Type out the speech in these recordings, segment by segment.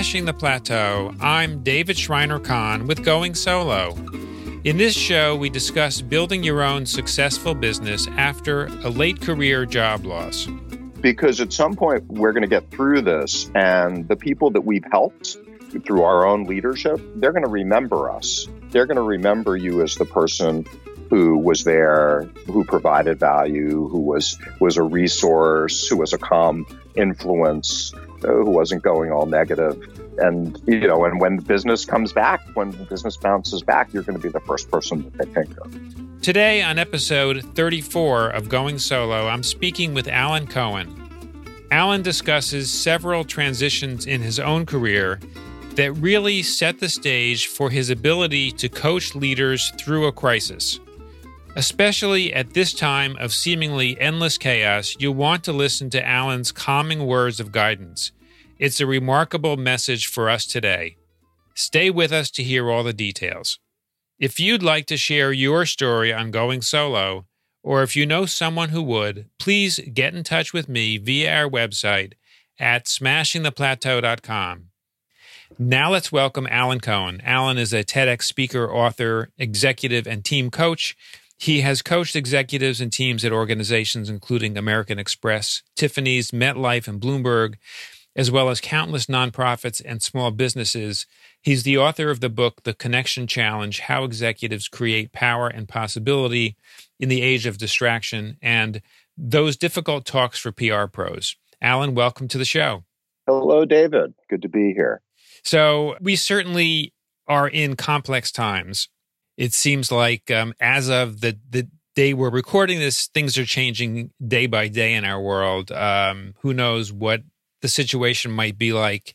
Smashing the Plateau, I'm David Schreiner-Kahn with Going Solo. In this show, we discuss building your own successful business after a late career job loss. Because at some point, we're going to get through this, and the people that we've helped through our own leadership, they're going to remember us. They're going to remember you as the person who was there, who provided value, who was a resource, who was a calm influence, who wasn't going all negative. And, you know, and when the business comes back, when the business bounces back, you're going to be the first person that they think of. Today on episode 34 of Going Solo, I'm speaking with Alan Cohen. Alan discusses several transitions in his own career that really set the stage for his ability to coach leaders through a crisis. Especially at this time of seemingly endless chaos, you'll want to listen to Alan's calming words of guidance. It's a remarkable message for us today. Stay with us to hear all the details. If you'd like to share your story on Going Solo, or if you know someone who would, please get in touch with me via our website at smashingtheplateau.com. Now let's welcome Alan Cohen. Alan is a TEDx speaker, author, executive, and team coach. He has coached executives and teams at organizations including American Express, Tiffany's, MetLife, and Bloomberg, as well as countless nonprofits and small businesses. He's the author of the book, The Connection Challenge, How Executives Create Power and Possibility in the Age of Distraction, and Those Difficult Talks for PR Pros. Alan, welcome to the show. Hello, David. Good to be here. So we certainly are in complex times. It seems like as of the day we're recording this, things are changing day by day in our world. Who knows what the situation might be like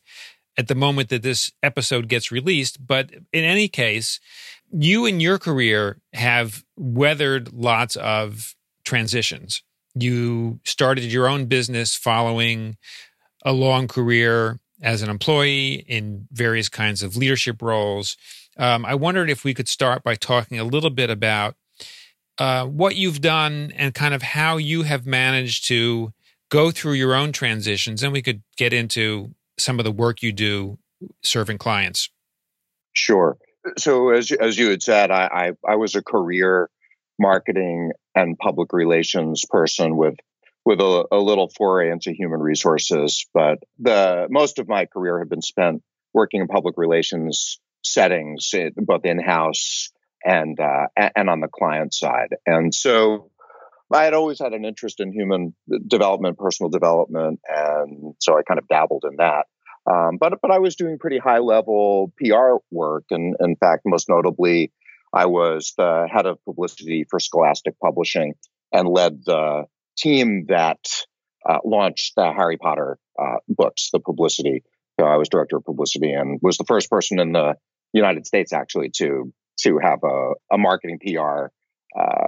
at the moment that this episode gets released. But in any case, you in your career have weathered lots of transitions. You started your own business following a long career as an employee in various kinds of leadership roles. I wondered if we could start by talking a little bit about what you've done and kind of how you have managed to go through your own transitions, and we could get into some of the work you do serving clients. Sure. So as you had said, I was a career marketing and public relations person with a little foray into human resources, but the most of my career had been spent working in public relations settings, both in-house and on the client side. And so I had always had an interest in human development, personal development, and so I kind of dabbled in that. But I was doing pretty high-level PR work, and in fact, most notably, I was the head of publicity for Scholastic Publishing and led the team that launched the Harry Potter books, the publicity. So I was director of publicity and was the first person in the United States, actually, to have a marketing PR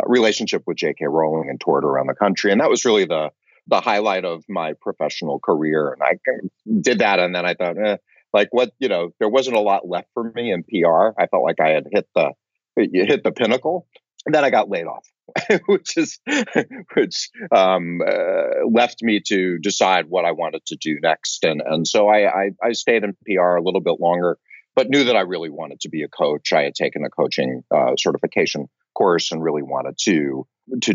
relationship with JK Rowling and toured around the country. And that was really the highlight of my professional career. And I did that, and then I thought, there wasn't a lot left for me in PR. I felt like I had hit the pinnacle. And then I got laid off, which left me to decide what I wanted to do next. And so I stayed in PR a little bit longer, but knew that I really wanted to be a coach. I had taken a coaching certification course and really wanted to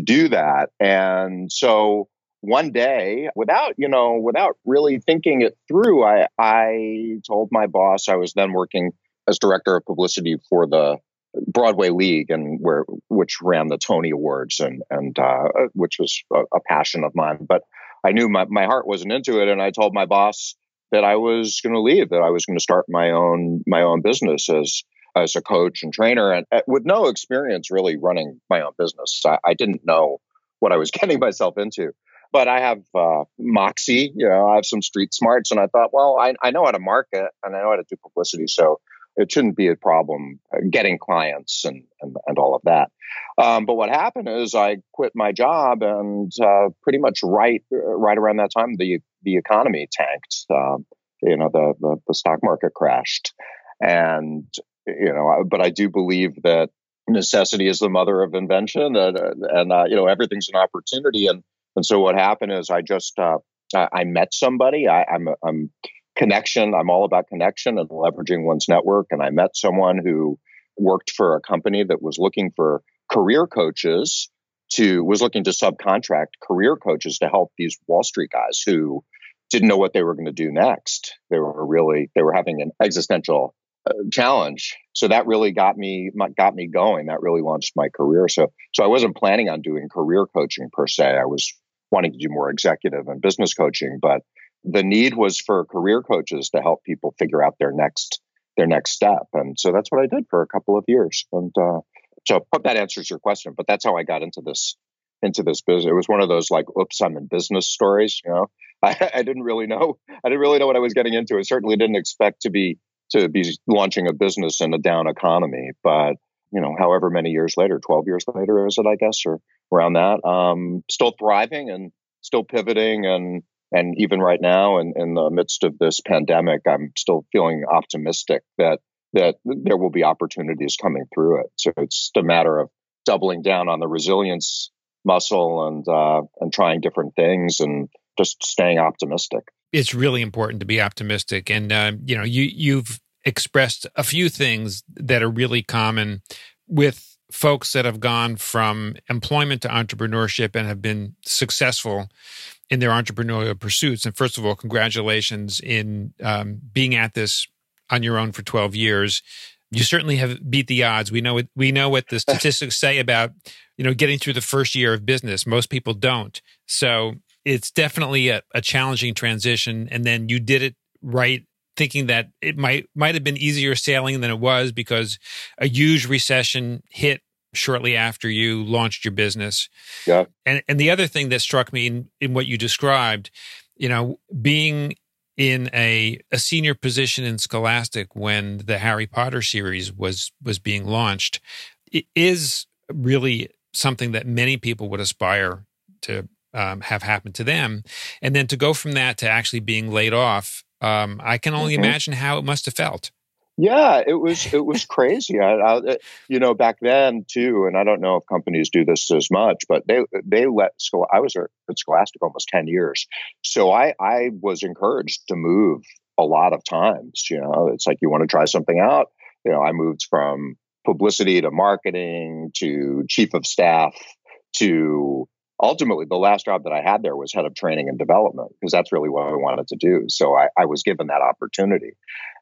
do that. And so one day, without really thinking it through, I told my boss. I was then working as director of publicity for the Broadway League, which ran the Tony Awards, and which was a passion of mine. But I knew my heart wasn't into it, and I told my boss that I was going to leave, that I was going to start my own business as a coach and trainer, and with no experience really running my own business. I didn't know what I was getting myself into, but I have moxie, I have some street smarts, and I thought, well, I know how to market and I know how to do publicity, so it shouldn't be a problem getting clients and all of that. But what happened is I quit my job, and pretty much right around that time, the economy tanked. The stock market crashed, and but I do believe that necessity is the mother of invention, and everything's an opportunity. And so what happened is I met somebody. I'm Connection. I'm all about connection and leveraging one's network. And I met someone who worked for a company that was looking for career coaches was looking to subcontract career coaches to help these Wall Street guys who didn't know what they were going to do next. They were having an existential challenge. So that really got me going. That really launched my career. So I wasn't planning on doing career coaching per se. I was wanting to do more executive and business coaching, but the need was for career coaches to help people figure out their next step. And so that's what I did for a couple of years. And so I hope that answers your question, but that's how I got into this business. It was one of those like, oops, I'm in business stories. You know, I didn't really know what I was getting into. I certainly didn't expect to be launching a business in a down economy, but you know, however many years later, 12 years later, is it, I guess, or around that, still thriving and still pivoting. And even right now, in the midst of this pandemic, I'm still feeling optimistic that there will be opportunities coming through it. So it's just a matter of doubling down on the resilience muscle and trying different things and just staying optimistic. It's really important to be optimistic. And you know, you've expressed a few things that are really common with folks that have gone from employment to entrepreneurship and have been successful in their entrepreneurial pursuits. And first of all, congratulations in being at this on your own for 12 years. You certainly have beat the odds. We know what the statistics say about, you know, getting through the first year of business. Most people don't. So it's definitely a challenging transition. And then you did it right, thinking that it might have been easier sailing than it was, because a huge recession hit shortly after you launched your business. Yeah. And the other thing that struck me in what you described, you know, being in a senior position in Scholastic when the Harry Potter series was being launched, it is really something that many people would aspire to have happen to them. And then to go from that to actually being laid off, I can only imagine how it must have felt. Yeah, it was crazy. You know, back then too, and I don't know if companies do this as much, but they let school. I was at Scholastic almost 10 years, so I was encouraged to move a lot of times. You know, it's like you want to try something out. You know, I moved from publicity to marketing to chief of staff to ultimately the last job that I had there was head of training and development, because that's really what I wanted to do. So I was given that opportunity.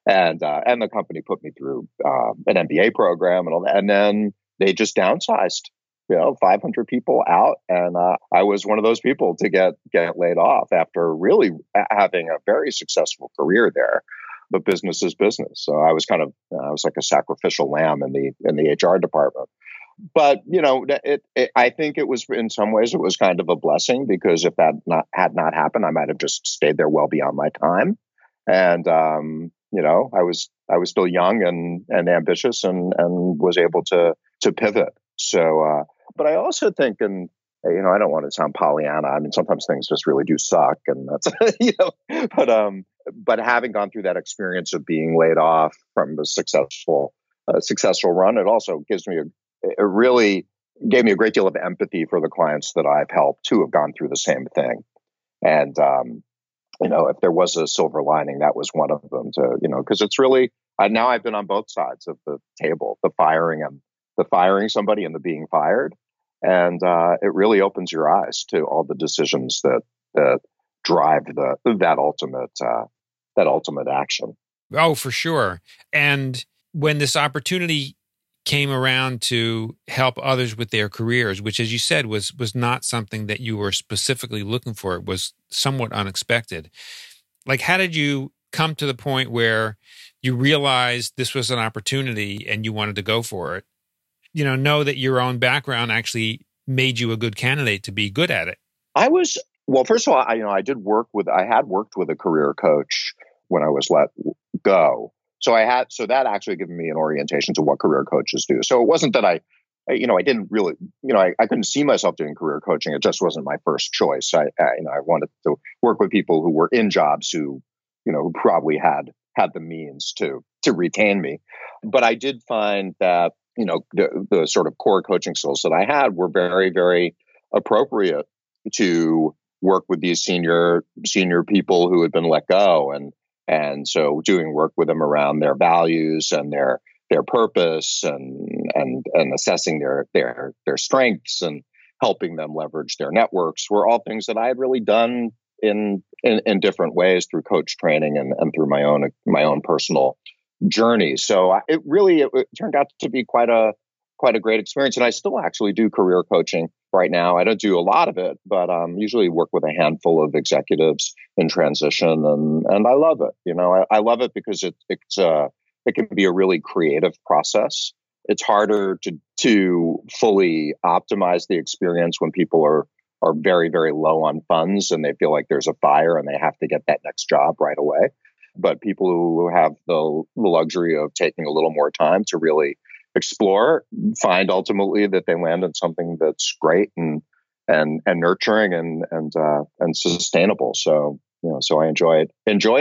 And the company put me through an MBA program and all that. And then they just downsized, you know, 500 people out. And I was one of those people to get laid off after really having a very successful career there. But business is business. So I was I was like a sacrificial lamb in the HR department. But, you know, I think it was, in some ways, it was kind of a blessing, because if that had not happened, I might have just stayed there well beyond my time. And, you know, I was still young and ambitious and was able to pivot. So, but I also think, and, you know, I don't want to sound Pollyanna. I mean, sometimes things just really do suck, and that's, you know, but having gone through that experience of being laid off from the successful run, it also gives me it really gave me a great deal of empathy for the clients that I've helped who have gone through the same thing. And, you know, if there was a silver lining, that was one of them, to, you know, because it's really, now I've been on both sides of the table, the firing somebody and the being fired. And it really opens your eyes to all the decisions that drive that ultimate action. Oh, for sure. And when this opportunity came around to help others with their careers, which, as you said, was not something that you were specifically looking for. It was somewhat unexpected. Like, how did you come to the point where you realized this was an opportunity and you wanted to go for it? You know that your own background actually made you a good candidate to be good at it. Well, first of all, I had worked with a career coach when I was let go. So that actually given me an orientation to what career coaches do. So it wasn't that I couldn't see myself doing career coaching. It just wasn't my first choice. I wanted to work with people who were in jobs who, you know, who probably had the means to retain me. But I did find that, you know, the sort of core coaching skills that I had were very, very appropriate to work with these senior people who had been let go. And And so doing work with them around their values and their purpose and assessing their strengths and helping them leverage their networks were all things that I had really done in different ways through coach training and through my own personal journey. So it turned out to be quite a great experience. And I still actually do career coaching right now. I don't do a lot of it, but usually work with a handful of executives in transition. And I love it. You know, I love it because it can be a really creative process. It's harder to fully optimize the experience when people are very, very low on funds and they feel like there's a fire and they have to get that next job right away. But people who have the luxury of taking a little more time to really explore find ultimately that they land on something that's great and nurturing and sustainable. So, you know, so I enjoyed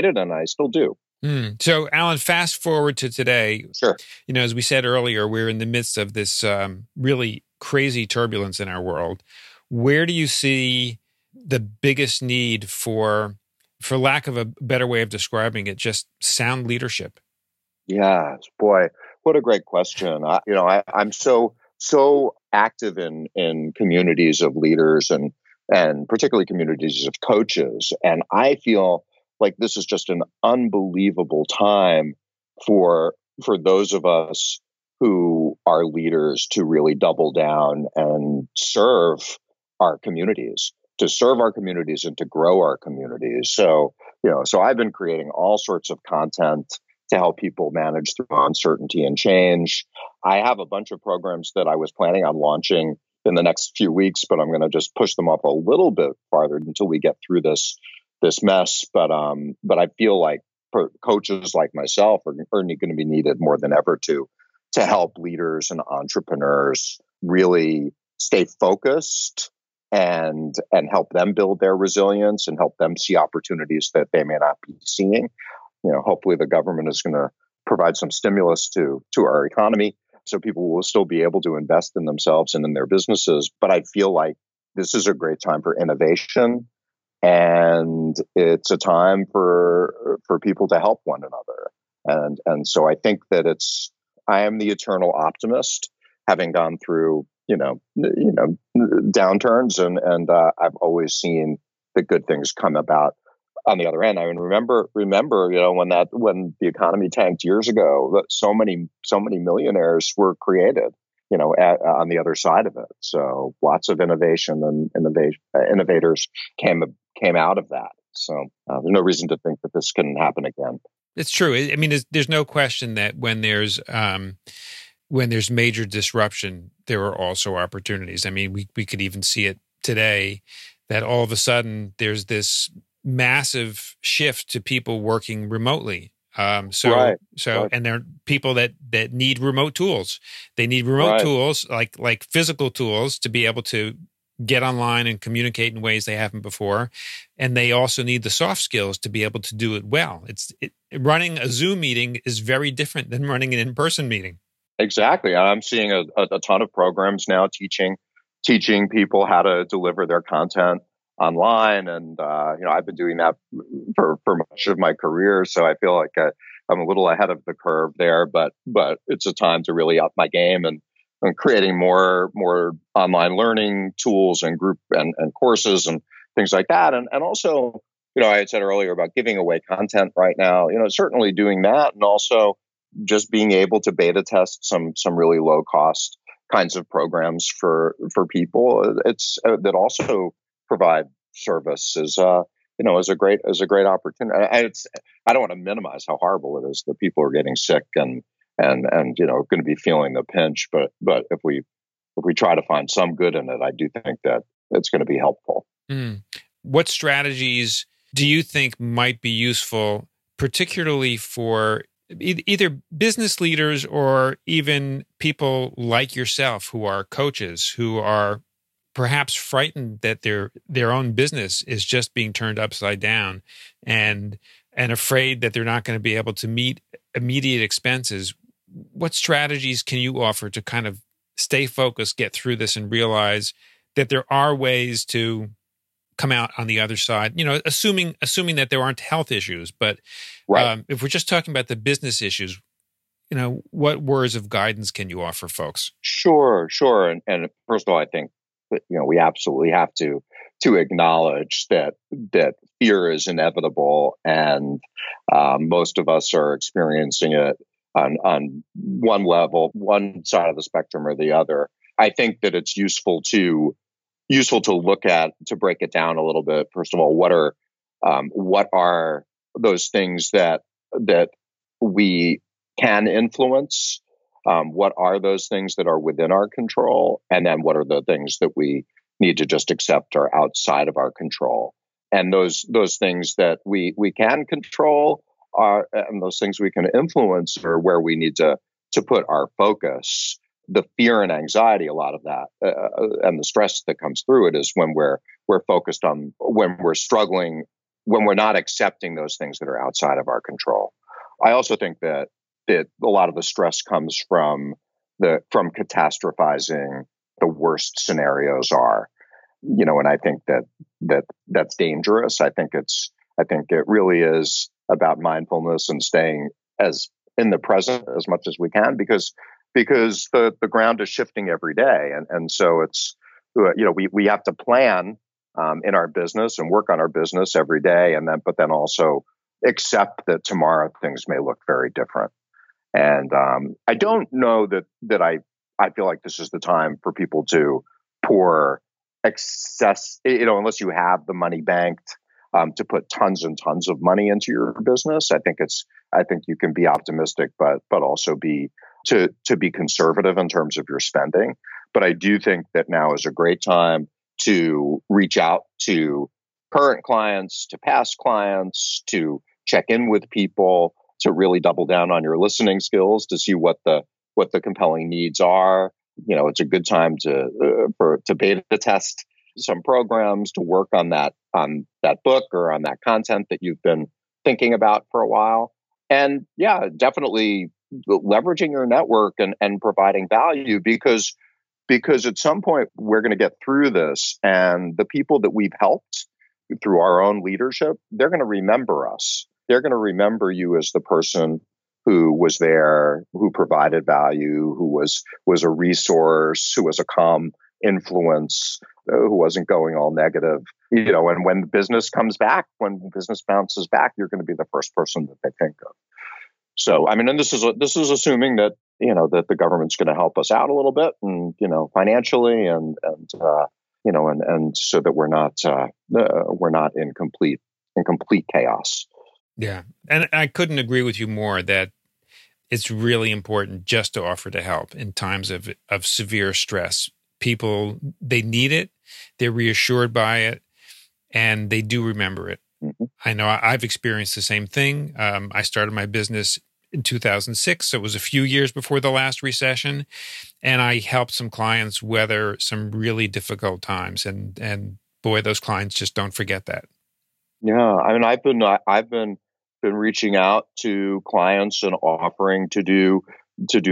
it and I still do. So Alan, fast forward to today. Sure. You know, as we said earlier, we're in the midst of this really crazy turbulence in our world. Where do you see the biggest need for lack of a better way of describing it, just sound leadership? Yeah, boy, what a great question. I'm so active in communities of leaders and particularly communities of coaches. And I feel like this is just an unbelievable time for those of us who are leaders to really double down and serve our communities and to grow our communities. So, you know, so I've been creating all sorts of content to help people manage through uncertainty and change. I have a bunch of programs that I was planning on launching in the next few weeks, but I'm going to just push them up a little bit farther until we get through this mess. But I feel like coaches like myself are going to be needed more than ever to help leaders and entrepreneurs really stay focused and help them build their resilience and help them see opportunities that they may not be seeing. You know, hopefully the government is going to provide some stimulus to our economy so people will still be able to invest in themselves and in their businesses. But I feel like this is a great time for innovation, and it's a time for people to help one another. And so I think that I am the eternal optimist, having gone through, you know, downturns, and I've always seen the good things come about on the other end. I mean, remember, you know, when the economy tanked years ago, that so many millionaires were created, you know, on the other side of it. So lots of innovation and innovators came out of that. So there's no reason to think that this couldn't happen again. It's true. I mean, there's no question that when there's major disruption, there are also opportunities. I mean, we could even see it today that all of a sudden there's this massive shift to people working remotely. And there are people that need remote tools. They need remote tools, like physical tools, to be able to get online and communicate in ways they haven't before. And they also need the soft skills to be able to do it well. Running a Zoom meeting is very different than running an in-person meeting. Exactly. I'm seeing a ton of programs now teaching people how to deliver their content online. And, you know, I've been doing that for much of my career. So I feel like I'm a little ahead of the curve there, but it's a time to really up my game and creating more online learning tools and group and courses and things like that. And also, you know, I had said earlier about giving away content right now, you know, certainly doing that, and also just being able to beta test some really low cost kinds of programs for people. It's that also provide service is a great opportunity. I don't want to minimize how horrible it is that people are getting sick and you know, going to be feeling the pinch. But if we try to find some good in it, I do think that it's going to be helpful. What strategies do you think might be useful, particularly for either business leaders or even people like yourself who are coaches who are perhaps frightened that their own business is just being turned upside down and afraid that they're not going to be able to meet immediate expenses? What strategies can you offer to kind of stay focused, get through this, and realize that there are ways to come out on the other side, you know, assuming that there aren't health issues. But if we're just talking about the business issues, you know, what words of guidance can you offer folks? Sure. And first of all, I think that, you know, we absolutely have to acknowledge that fear is inevitable, and most of us are experiencing it on one level, one side of the spectrum or the other. I think that it's useful to look at, to break it down a little bit. First of all, what are those things that we can influence? What are those things that are within our control? And then what are the things that we need to just accept are outside of our control? And those things that we can control are, and those things we can influence, are where we need to put our focus. The fear and anxiety, a lot of that, and the stress that comes through it, is when we're focused on, when we're struggling, when we're not accepting those things that are outside of our control. I also think that a lot of the stress comes from catastrophizing the worst scenarios are, you know, and I think that's dangerous. I think it really is about mindfulness and staying as in the present as much as we can, because the ground is shifting every day. And so it's, you know, we have to plan in our business and work on our business every day. But then also accept that tomorrow things may look very different. And I don't know that I feel like this is the time for people to pour excess, you know, unless you have the money banked, to put tons and tons of money into your business. I think you can be optimistic, but also be, to be conservative in terms of your spending. But I do think that now is a great time to reach out to current clients, to past clients, to check in with people, to really double down on your listening skills, to see what the compelling needs are. You know, it's a good time to beta test some programs, to work on that book or on that content that you've been thinking about for a while. And yeah, definitely leveraging your network and providing value, because at some point we're going to get through this, and the people that we've helped through our own leadership, they're going to remember us. They're going to remember you as the person who was there, who provided value, who was a resource, who was a calm influence, who wasn't going all negative. You know, and when business comes back, when business bounces back, you're going to be the first person that they think of. So, I mean, and this is assuming that, you know, that the government's going to help us out a little bit, and, you know, financially, and you know, and so that we're not in complete chaos. Yeah, and I couldn't agree with you more that it's really important just to offer to help in times of severe stress. People, they need it, they're reassured by it, and they do remember it. Mm-hmm. I know I've experienced the same thing. I started my business in 2006, so it was a few years before the last recession, and I helped some clients weather some really difficult times, and boy, those clients just don't forget that. Yeah, I mean, I've been reaching out to clients and offering to do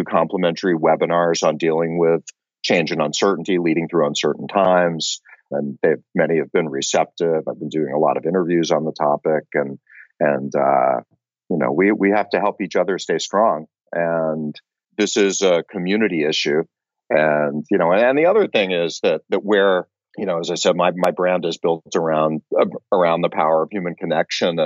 complimentary webinars on dealing with change and uncertainty, leading through uncertain times. And many have been receptive. I've been doing a lot of interviews on the topic, and you know, we have to help each other stay strong. And this is a community issue. And, you know, and the other thing is that we're, you know, as I said, my brand is built around the power of human connection,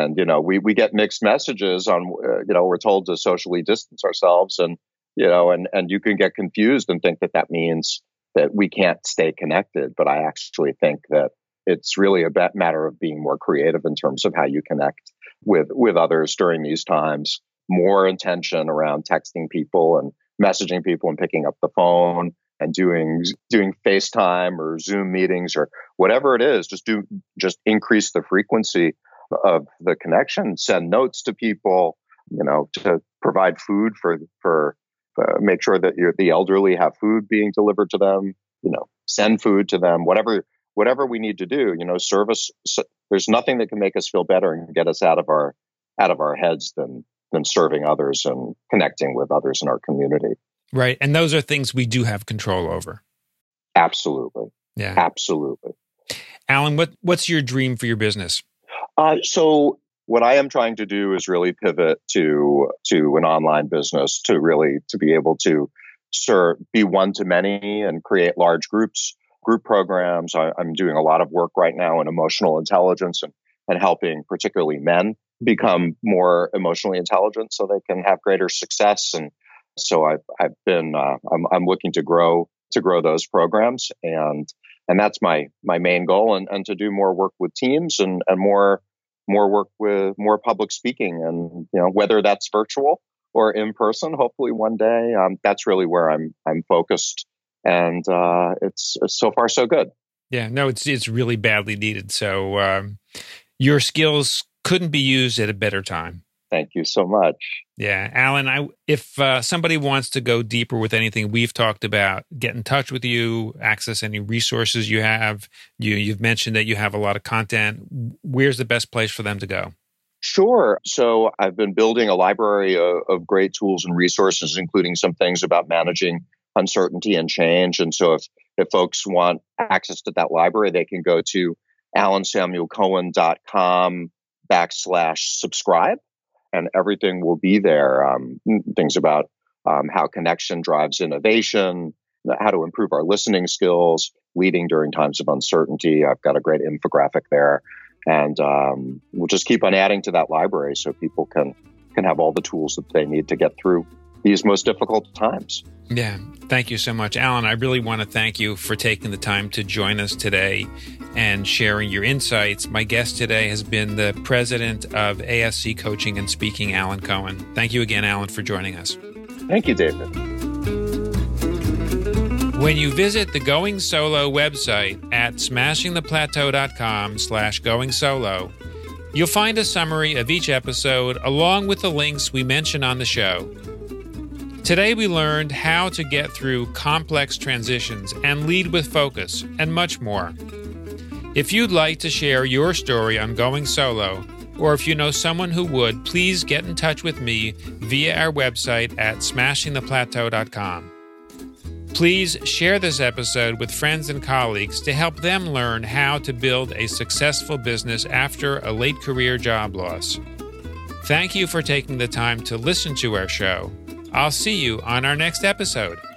and you know, we get mixed messages on, you know, we're told to socially distance ourselves, and you know, and you can get confused and think that means that we can't stay connected. But I actually think that it's really a matter of being more creative in terms of how you connect with others during these times, more intention around texting people and messaging people and picking up the phone and doing FaceTime or Zoom meetings or whatever it is. Just increase the frequency of the connection, send notes to people, you know, to provide food for make sure that the elderly have food being delivered to them, you know, send food to them, whatever we need to do, you know, service. So there's nothing that can make us feel better and get us out of our heads than serving others and connecting with others in our community. Right. And those are things we do have control over. Absolutely. Yeah. Absolutely. Alan, what's your dream for your business? So what I am trying to do is really pivot to an online business to be able to be one to many and create large groups, group programs. I'm doing a lot of work right now in emotional intelligence and helping particularly men become more emotionally intelligent so they can have greater success. And so I'm looking to grow those programs, and that's my main goal, and to do more work with teams and more work with more public speaking, and whether that's virtual or in person, hopefully one day. That's really where I'm focused, and it's so far so good. Yeah, no, it's really badly needed. So your skills couldn't be used at a better time. Thank you so much. Yeah, Alan, if somebody wants to go deeper with anything we've talked about, get in touch with you, access any resources you have. You've mentioned that you have a lot of content. Where's the best place for them to go? Sure. So I've been building a library of great tools and resources, including some things about managing uncertainty and change. And so if folks want access to that library, they can go to alansamuelcohen.com/subscribe. And everything will be there. Things about how connection drives innovation, how to improve our listening skills, leading during times of uncertainty. I've got a great infographic there. And we'll just keep on adding to that library so people can have all the tools that they need to get through these most difficult times. Yeah. Thank you so much, Alan. I really want to thank you for taking the time to join us today and sharing your insights. My guest today has been the president of ASC Coaching and Speaking, Alan Cohen. Thank you again, Alan, for joining us. Thank you, David. When you visit the Going Solo website at smashingtheplateau.com/going solo, you'll find a summary of each episode along with the links we mention on the show. Today, we learned how to get through complex transitions and lead with focus, and much more. If you'd like to share your story on Going Solo, or if you know someone who would, please get in touch with me via our website at smashingtheplateau.com. Please share this episode with friends and colleagues to help them learn how to build a successful business after a late career job loss. Thank you for taking the time to listen to our show. I'll see you on our next episode.